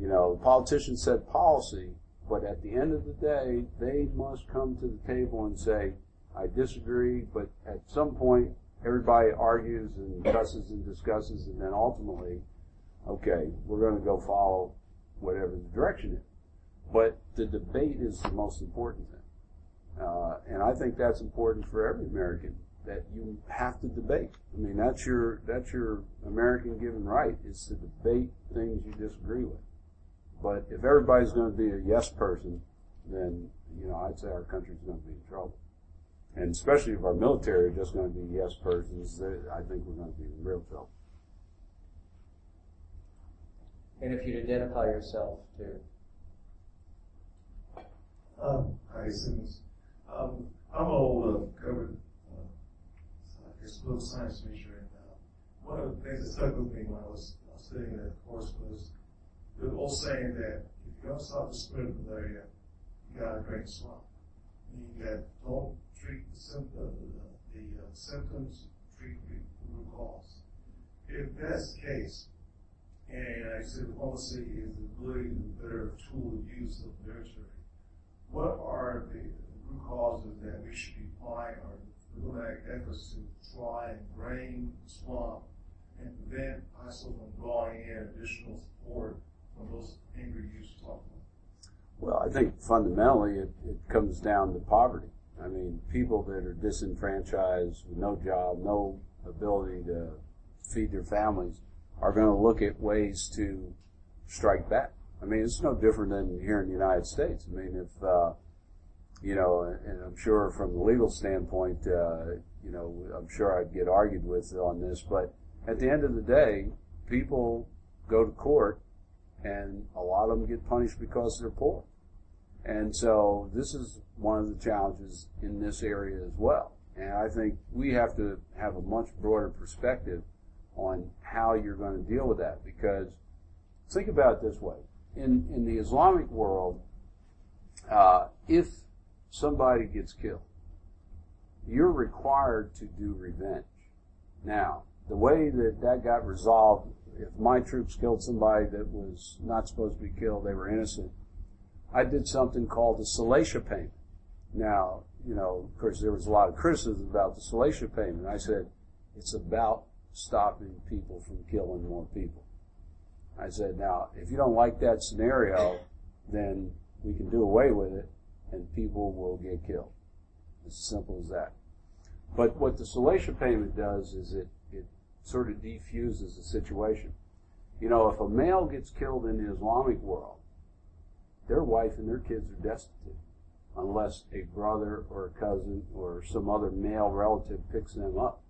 You know, politicians set policy, but at the end of the day, they must come to the table and say, I disagree, but at some point, everybody argues and cusses and discusses, and then ultimately, okay, we're going to go follow whatever the direction is. But the debate is the most important thing. Uh, and I think that's important for every American, that you have to debate. I mean, that's your, that's your American given right, is to debate things you disagree with. But if everybody's going to be a yes person, then, you know, I'd say our country's going to be in trouble. And especially if our military are just going to be yes persons, I think we're going to be in real trouble. And if you'd identify yourself, too. Um, hi, Simmons. Um, I'm old, uh, covered, uh, political science major, and uh, one of the things that stuck with me when I was studying that course was the old saying that if you don't stop the spread of malaria, you gotta drain the swamp. Meaning that don't treat the, symptom, the, the uh, symptoms, treat the root cause. If that's the case, and I said diplomacy is the ability to better tool use of the military, what are the root causes that we should be applying our diplomatic efforts to try and drain the swamp and prevent I S I L from drawing in additional support from those angry youths talking? Well, I think fundamentally it, it comes down to poverty. I mean, people that are disenfranchised with no job, no ability to feed their families are going to look at ways to strike back. I mean, it's no different than here in the United States. I mean, if, uh, you know, and I'm sure from the legal standpoint, uh, you know, I'm sure I'd get argued with on this, but at the end of the day, people go to court and a lot of them get punished because they're poor. And so this is one of the challenges in this area as well. And I think we have to have a much broader perspective on how you're going to deal with that, because think about it this way. In, in the Islamic world, uh, if somebody gets killed, you're required to do revenge. Now, the way that that got resolved, if my troops killed somebody that was not supposed to be killed, they were innocent, I did something called the Salatia payment. Now, you know, of course, there was a lot of criticism about the Salatia payment. I said, it's about stopping people from killing more people. I said, now, if you don't like that scenario, then we can do away with it, and people will get killed. It's as simple as that. But what the Salatia payment does is it, it sort of defuses the situation. You know, if a male gets killed in the Islamic world, their wife and their kids are destitute unless a brother or a cousin or some other male relative picks them up.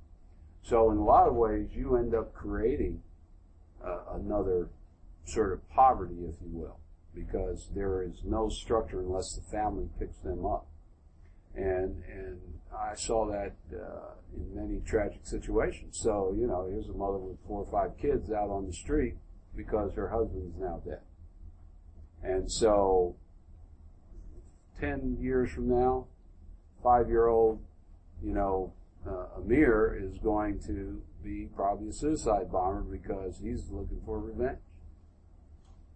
So in a lot of ways, you end up creating uh, another sort of poverty, if you will, because there is no structure unless the family picks them up. And and I saw that uh, in many tragic situations. So, you know, here's a mother with four or five kids out on the street because her husband's now dead. And so, ten years from now, five-year-old, you know, uh, Amir is going to be probably a suicide bomber because he's looking for revenge.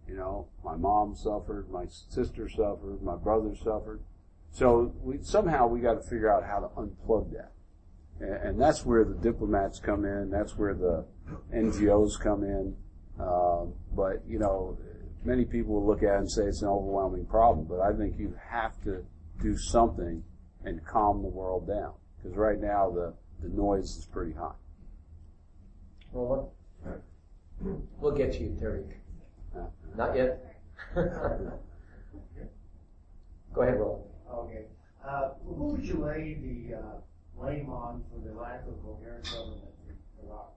You know, my mom suffered, my sister suffered, my brother suffered. So we, somehow we got to figure out how to unplug that. And, and that's where the diplomats come in. That's where the N G Os come in. Um, but, you know, many people will look at it and say it's an overwhelming problem, but I think you have to do something and calm the world down, because right now the, the noise is pretty high. Roland? We'll get you, Terry. Uh, Not yet. Go ahead, Roland. Okay. Uh, who would you lay the uh, blame on for the lack of coherent government in Iraq?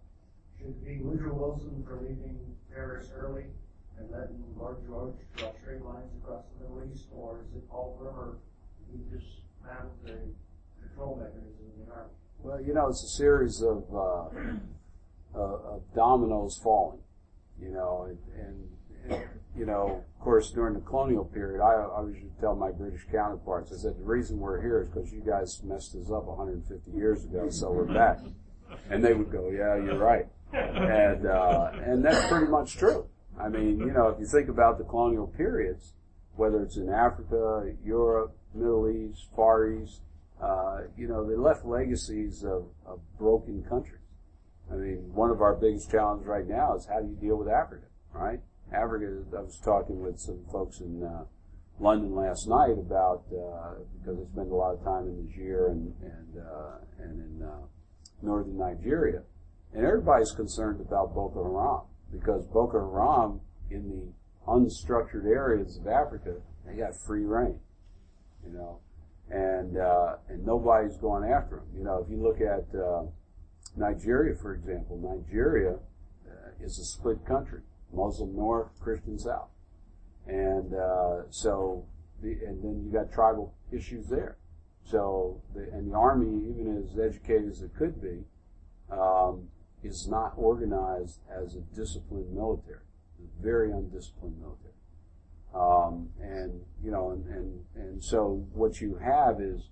Should it be Woodrow Wilson for leaving Paris early and letting Lord George draw straight lines across the Middle East, or is it Paul Bremer who just mounted the control mechanism in the army? Well, you know, it's a series of, uh, of dominoes falling, you know, and, and, and, you know, of course, during the colonial period, I always used to tell my British counterparts, I said, the reason we're here is because you guys messed us up one hundred fifty years ago, so we're back. And they would go, yeah, you're right. And, uh, and that's pretty much true. I mean, you know, if you think about the colonial periods, whether it's in Africa, Europe, Middle East, Far East, uh, you know, they left legacies of, of broken countries. I mean, one of our biggest challenges right now is how do you deal with Africa, right? Africa, I was talking with some folks in uh, London last night about, uh, because I spend a lot of time in Niger and, and, uh, and in uh, northern Nigeria, and everybody's concerned about Boko Haram, because Boko Haram in the unstructured areas of Africa, they got free reign, you know, and uh, and nobody's going after them. You know, if you look at uh, Nigeria, for example, Nigeria uh, is a split country, Muslim North, Christian South, and uh, so the, and then you got tribal issues there. So the, and the army, even as educated as it could be, um, is not organized as a disciplined military. A very undisciplined military. Um, and, you know, and, and, and so what you have is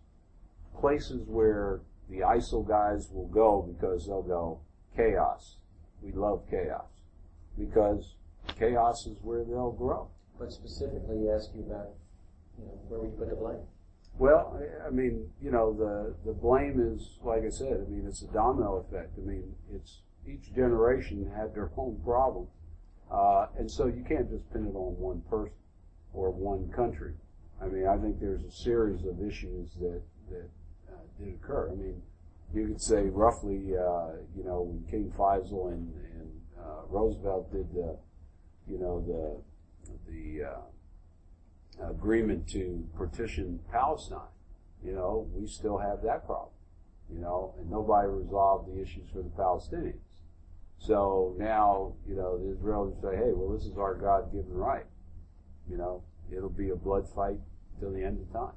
places where the I S I L guys will go because they'll go, chaos. We love chaos. Because chaos is where they'll grow. But specifically ask you about, you know, where we put the blame. Well, I mean, you know, the, the blame is, like I said, I mean, it's a domino effect. I mean, it's each generation had their own problem. Uh, and so you can't just pin it on one person or one country. I mean, I think there's a series of issues that, that uh, did occur. I mean, you could say roughly, uh, you know, when King Faisal and, and uh, Roosevelt did the, you know, the, the, uh, agreement to partition Palestine, you know, we still have that problem, you know, and nobody resolved the issues for the Palestinians. So now, you know, the Israelis say, hey, well, this is our God-given right. You know, it'll be a blood fight till the end of time.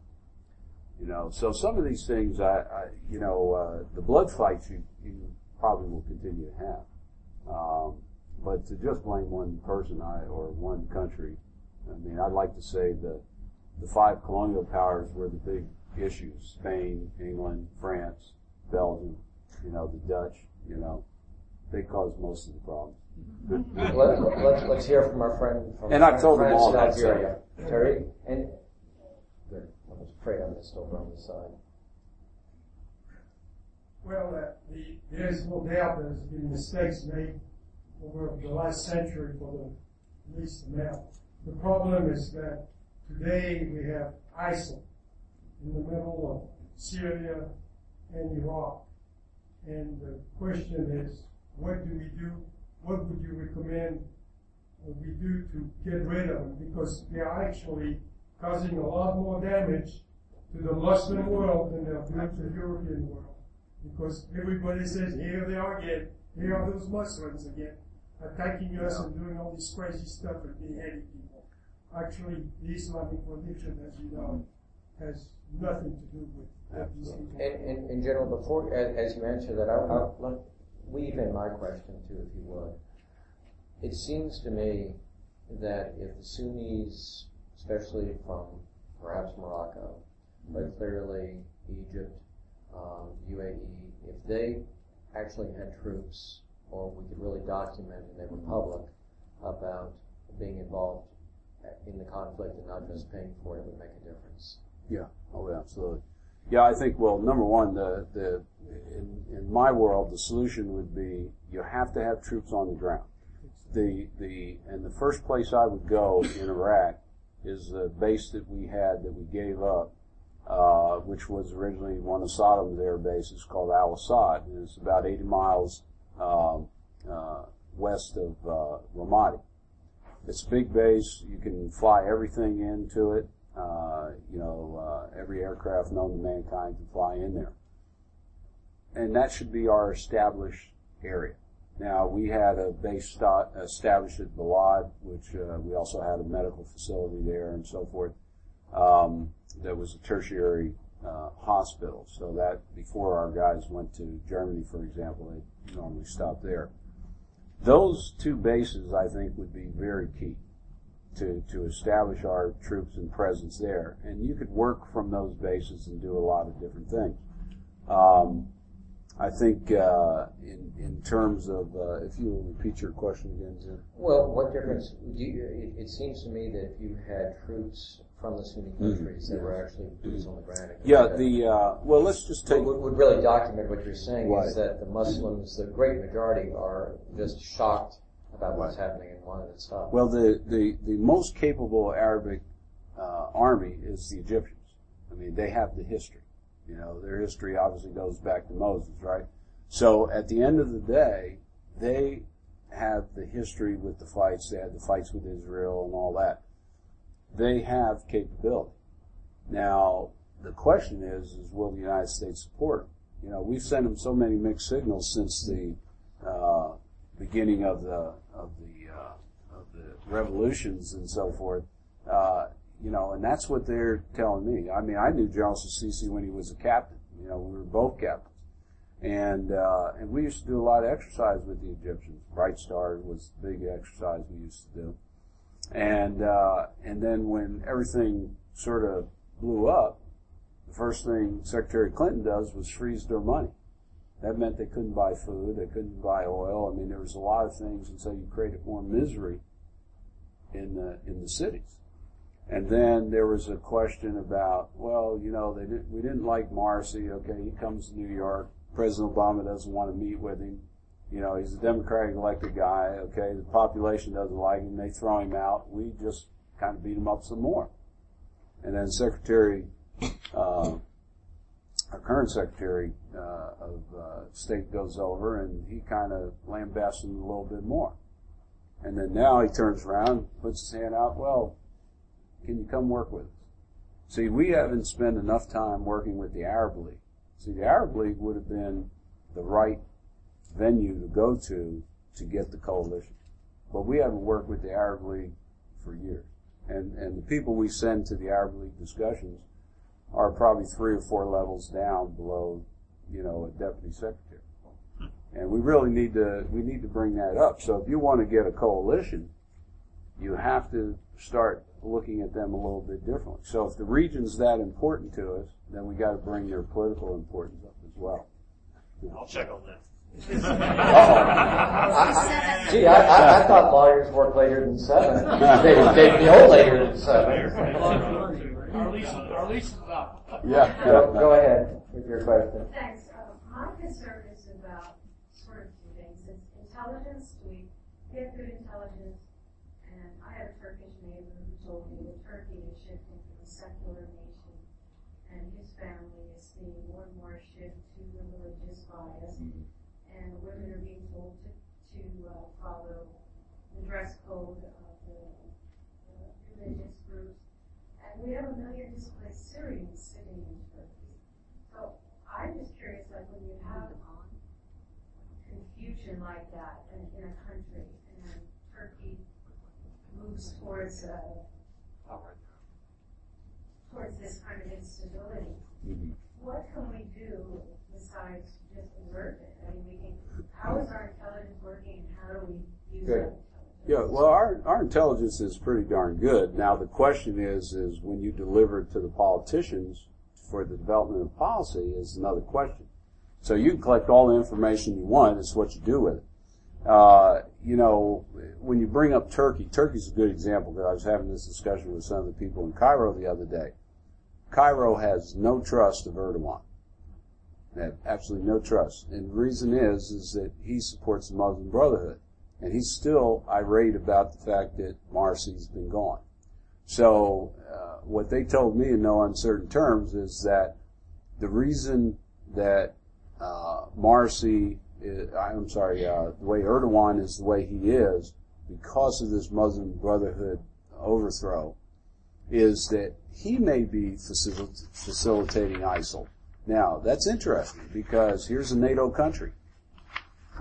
You know, so some of these things, I, I you know, uh, the blood fights you, you probably will continue to have. Um, but to just blame one person I or one country, I mean, I'd like to say that the five colonial powers were the big issues: Spain, England, France, Belgium, you know, the Dutch, you know. They caused most of the problems. Let, let's, let's hear from our friend from and I've told them all about Nigeria. Terry, and I was afraid I'm just over on the side. Well, uh, the, there's no doubt there's been mistakes made over the last century for the least amount. The problem is that today we have I S I L in the middle of Syria and Iraq. And the question is, what do we do? What would you recommend we do to get rid of them? Because they are actually causing a lot more damage to the Muslim world than the European world. Because everybody says, here they are again, here are those Muslims again, attacking us and doing all this crazy stuff and beheading people. Actually, the Islamic religion, as you know, has nothing to do with that. And in general, before, as, as you answer that, I'll look, weave in my question too, if you would. It seems to me that if the Sunnis, especially from perhaps Morocco, but clearly Egypt, um, U A E, if they actually had troops, or we could really document, and they were public, about being involved in the conflict and not just paying for it, it would make a difference. Yeah, oh, yeah, absolutely. Yeah, I think, well, number one, the, the in, in my world, the solution would be you have to have troops on the ground. The the And the first place I would go in Iraq is the base that we had that we gave up, uh, which was originally one of Saddam's air bases called Al-Assad, and it's about eighty miles Um, uh, west of uh, Ramadi. It's a big base. You can fly everything into it. Uh, you know, uh, every aircraft known to mankind can fly in there. And that should be our established area. Now, we had a base st- established at Balad, which uh, we also had a medical facility there and so forth. Um, that was a tertiary uh, hospital. So that, before our guys went to Germany, for example, they normally stop there. Those two bases, I think, would be very key to, to establish our troops and presence there. And you could work from those bases and do a lot of different things. Um, I think uh, in in terms of uh, if you will repeat your question again, Jim. Well, what difference? Do you, it, it seems to me that if you had troops from the Sunni countries mm-hmm. that were actually boots on the ground. Yeah, that, the uh, well, let's just take. Would, would really document what you're saying right. is that the Muslims, the great majority, are just shocked about what's right. happening and wanted to stop. Well, the the the most capable Arabic uh, army is the Egyptians. I mean, they have the history. You know, their history obviously goes back to Moses, right? So at the end of the day, they have the history with the fights. They had the fights with Israel and all that. They have capability. Now, the question is, is will the United States support them? You know, we've sent them so many mixed signals since the uh, beginning of the of the uh, of the revolutions and so forth. Uh, You know, and that's what they're telling me. I mean, I knew General Casey when he was a captain. You know, we were both captains. And uh, and we used to do a lot of exercise with the Egyptians. Bright Star was the big exercise we used to do. And uh, and then when everything sort of blew up, the first thing Secretary Clinton does was freeze their money. That meant they couldn't buy food, they couldn't buy oil. I mean, there was a lot of things, and so you created more misery in the, in the cities. And then there was a question about, well, you know, they didn't, we didn't like Morsi. Okay, he comes to New York. President Obama doesn't want to meet with him. You know, he's a Democratic elected guy. Okay, the population doesn't like him. They throw him out. We just kind of beat him up some more. And then Secretary, uh, our current Secretary uh, of uh, State goes over, and he kind of lambasts him a little bit more. And then now he turns around, puts his hand out, well, can you come work with us? See, we haven't spent enough time working with the Arab League. See, the Arab League would have been the right venue to go to to get the coalition. But we haven't worked with the Arab League for years. And and the people we send to the Arab League discussions are probably three or four levels down below, you know, a deputy secretary. And we really need to, we need to bring that up. So if you want to get a coalition, you have to start looking at them a little bit differently. So if the region's that important to us, then we got to bring their political importance up as well. Yeah. I'll check on that. I, I, gee, I, I, I thought lawyers worked later than seven. They they'd be old later than seven. Our lease, our lease is up. Yeah. Go, go ahead with your question. Thanks. Uh, my concern is about sort of two things. It's intelligence. We get good intelligence. I had a Turkish neighbor who told me that Turkey is shifting from a secular nation, and his family is seeing more and more shift to the religious bias, mm-hmm. and women are being told to, to uh, follow the dress code of the uh, religious groups. And we have a million displaced Syrians sitting in Turkey. So I'm just curious, like when you have confusion like that in, in a country, and Turkey moves towards uh, towards this kind of instability. Mm-hmm. What can we do besides just avert it? I mean, we can, how is our intelligence working, and how do we use good. That intelligence? Yeah, well, our our intelligence is pretty darn good. Now, the question is, is when you deliver it to the politicians for the development of policy is another question. So you can collect all the information you want. It's what you do with it. Uh, you know, when you bring up Turkey, Turkey's a good example because I was having this discussion with some of the people in Cairo the other day. Cairo has no trust of Erdogan. They have absolutely no trust. And the reason is, is that he supports the Muslim Brotherhood. And he's still irate about the fact that Morsi's been gone. So, uh, what they told me in no uncertain terms is that the reason that, uh, Morsi I'm sorry, uh, the way Erdogan is the way he is, because of this Muslim Brotherhood overthrow, is that he may be facil- facilitating ISIL. Now, that's interesting, because here's a NATO country,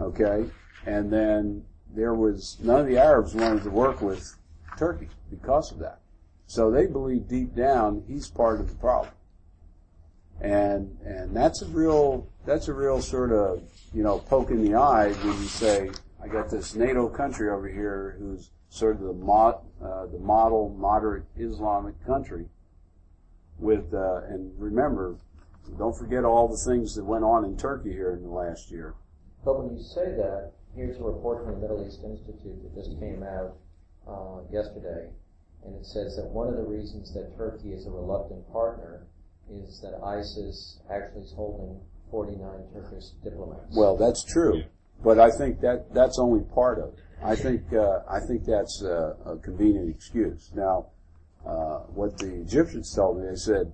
okay? And then there was, none of the Arabs wanted to work with Turkey because of that. So they believe deep down he's part of the problem. And and that's a real that's a real sort of you know poke in the eye when you say I got this NATO country over here who's sort of the mod, uh, the model moderate Islamic country with uh, and remember Don't forget all the things that went on in Turkey here in the last year. But when you say that, here's a report from the Middle East Institute that just came out uh, yesterday, and it says that one of the reasons that Turkey is a reluctant partner is that ISIS actually is holding forty-nine Turkish diplomats. Well, that's true, but I think that that's only part of it. I think uh, I think that's a, a convenient excuse. Now, uh, what the Egyptians told me, they said,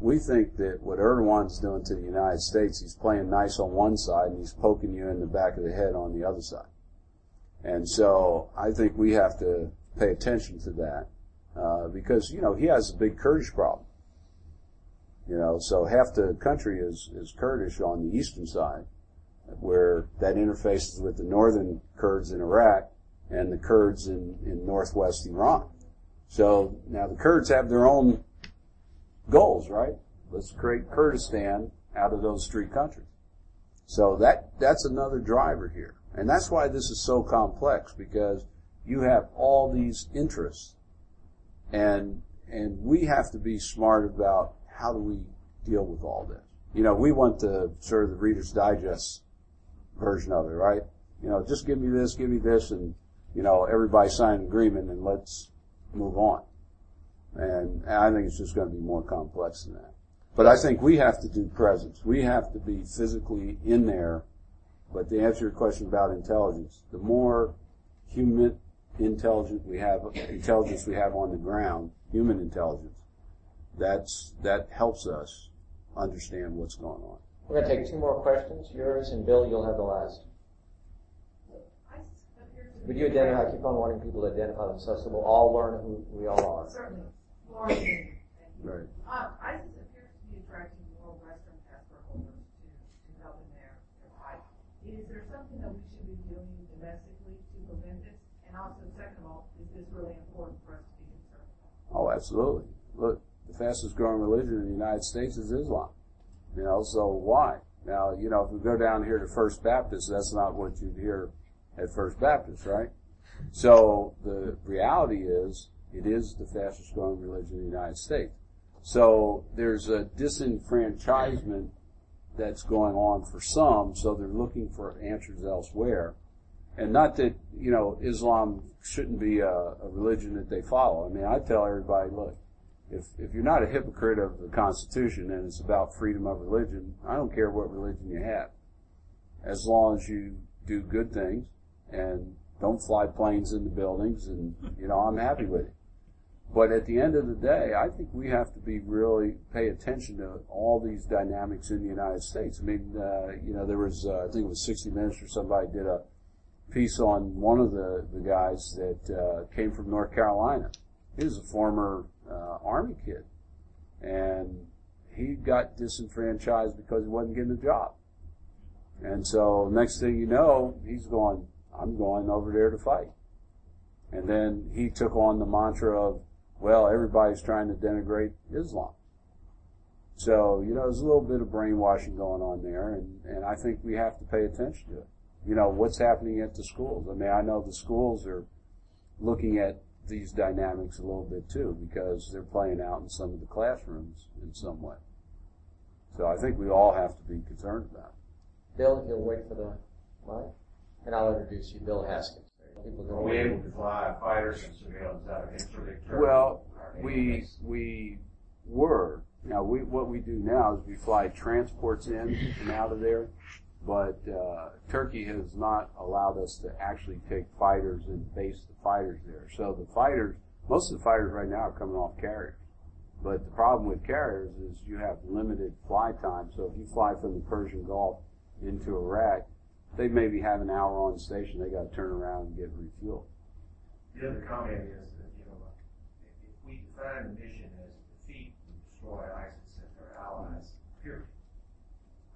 we think that what Erdogan's doing to the United States, he's playing nice on one side and he's poking you in the back of the head on the other side. And so I think we have to pay attention to that uh, because, you know, he has a big Kurdish problem. You know, so half the country is, is Kurdish on the eastern side, where that interfaces with the northern Kurds in Iraq and the Kurds in, in northwest Iran. So now the Kurds have their own goals, right? Let's create Kurdistan out of those three countries. So that that's another driver here. And that's why this is so complex, because you have all these interests. And and we have to be smart about how do we deal with all this. You know, we want the sort of the Reader's Digest version of it, right? You know, just give me this, give me this, and, you know, everybody sign an agreement and let's move on. And I think it's just going to be more complex than that. But I think we have to do presence. We have to be physically in there. But to answer your question about intelligence, the more human intelligence we have, intelligence we have on the ground, human intelligence, that's that helps us understand what's going on. We're going to take two more questions, yours, and Bill, you'll have the last. Would you identify? I keep on wanting people to identify themselves so we'll all learn who we all are. Certainly. Lauren. Right. Um, ISIS appears to be attracting more Western passport holders to, to help in their, their fight. Is there something that we should be doing domestically to prevent this? And also, second of all, is this really important for us to be concerned about? Oh, absolutely. Look, the fastest growing religion in the United States is Islam. You know, so why? Now, you know, if we go down here to First Baptist, that's not what you'd hear at First Baptist, right? So the reality is, it is the fastest growing religion in the United States. So there's a disenfranchisement that's going on for some, so they're looking for answers elsewhere. And not that, you know, Islam shouldn't be a, a religion that they follow. I mean, I tell everybody, look, if if you're not a hypocrite of the Constitution and it's about freedom of religion, I don't care what religion you have, as long as you do good things and don't fly planes into buildings, and, you know, I'm happy with it. But at the end of the day, I think we have to be really pay attention to all these dynamics in the United States. I mean, uh, you know, there was, uh, I think it was sixty minutes or somebody did a piece on one of the, the guys that uh, came from North Carolina. He was a former uh, Army kid, and he got disenfranchised because he wasn't getting a job. And so next thing you know, he's going, I'm going over there to fight. And then he took on the mantra of, well, everybody's trying to denigrate Islam. So, you know, there's a little bit of brainwashing going on there, and, and I think we have to pay attention to it. You know, what's happening at the schools? I mean, I know the schools are looking at these dynamics a little bit too, because they're playing out in some of the classrooms in some way. So I think we all have to be concerned about it. Bill, you'll wait for the mic. And I'll introduce you, Bill Haskins. Are we able to fly fighters and surveillance out of interdicted territory? Well, we we were. Now, we, what we do now is we fly transports in and out of there, but uh, Turkey has not allowed us to actually take fighters and base the fighters there. So the fighters, most of the fighters right now are coming off carriers. But the problem with carriers is you have limited fly time. So if you fly from the Persian Gulf into Iraq, they maybe have an hour on station. They got to turn around and get refueled. The other comment is that, you know, if we define the mission as defeat and destroy ISIS and their allies, period,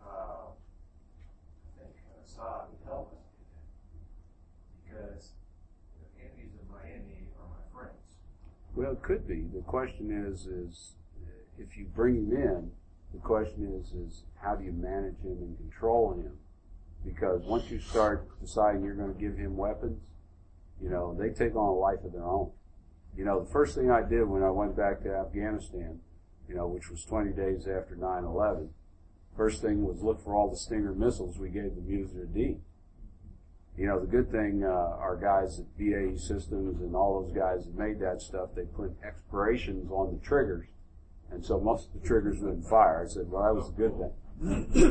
uh, I think Assad would help us do that, because the enemies of my enemy are my friends. Well, it could be. The question is, is if you bring him in, the question is, is how do you manage him and control him? Because once you start deciding you're going to give him weapons, you know, they take on a life of their own. You know, the first thing I did when I went back to Afghanistan you know, which was twenty days after nine eleven, first thing was look for all the Stinger missiles we gave the Muser D. You know, the good thing, uh, our guys at B A E Systems and all those guys that made that stuff, they put expirations on the triggers, and so most of the triggers wouldn't fire. I said, well, that was a good thing.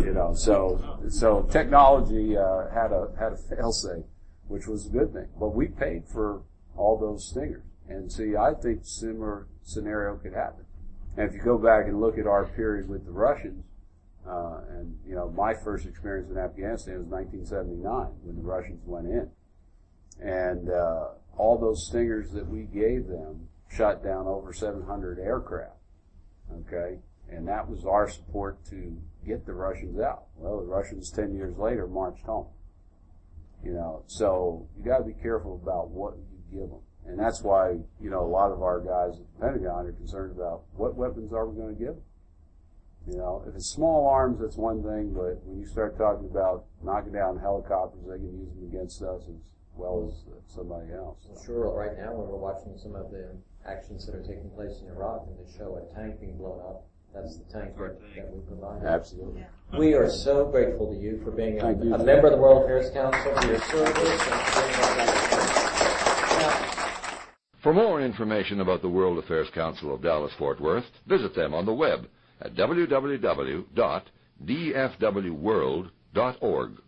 You know, so so technology uh, had a had a fail-safe, which was a good thing. But we paid for all those Stingers. And see, I think similar scenario could happen. And if you go back and look at our period with the Russians, uh, and, you know, my first experience in Afghanistan was nineteen seventy-nine when the Russians went in. And uh, all those Stingers that we gave them shot down over seven hundred aircraft, okay? And that was our support to get the Russians out. Well, the Russians ten years later marched home. You know, so you got to be careful about what you give them. And that's why, you know, a lot of our guys at the Pentagon are concerned about what weapons are we going to give them. You know, if it's small arms, that's one thing, but when you start talking about knocking down helicopters, they can use them against us as well as somebody else. Well, sure, right now when we're watching some of the actions that are taking place in Iraq and they show a tank being blown up, that's the tank that, that we provide. Absolutely. Yeah. We are so grateful to you for being a, a member of the World Affairs Council, for your service. And for more information about the World Affairs Council of Dallas-Fort Worth, visit them on the web at w w w dot d f w world dot org.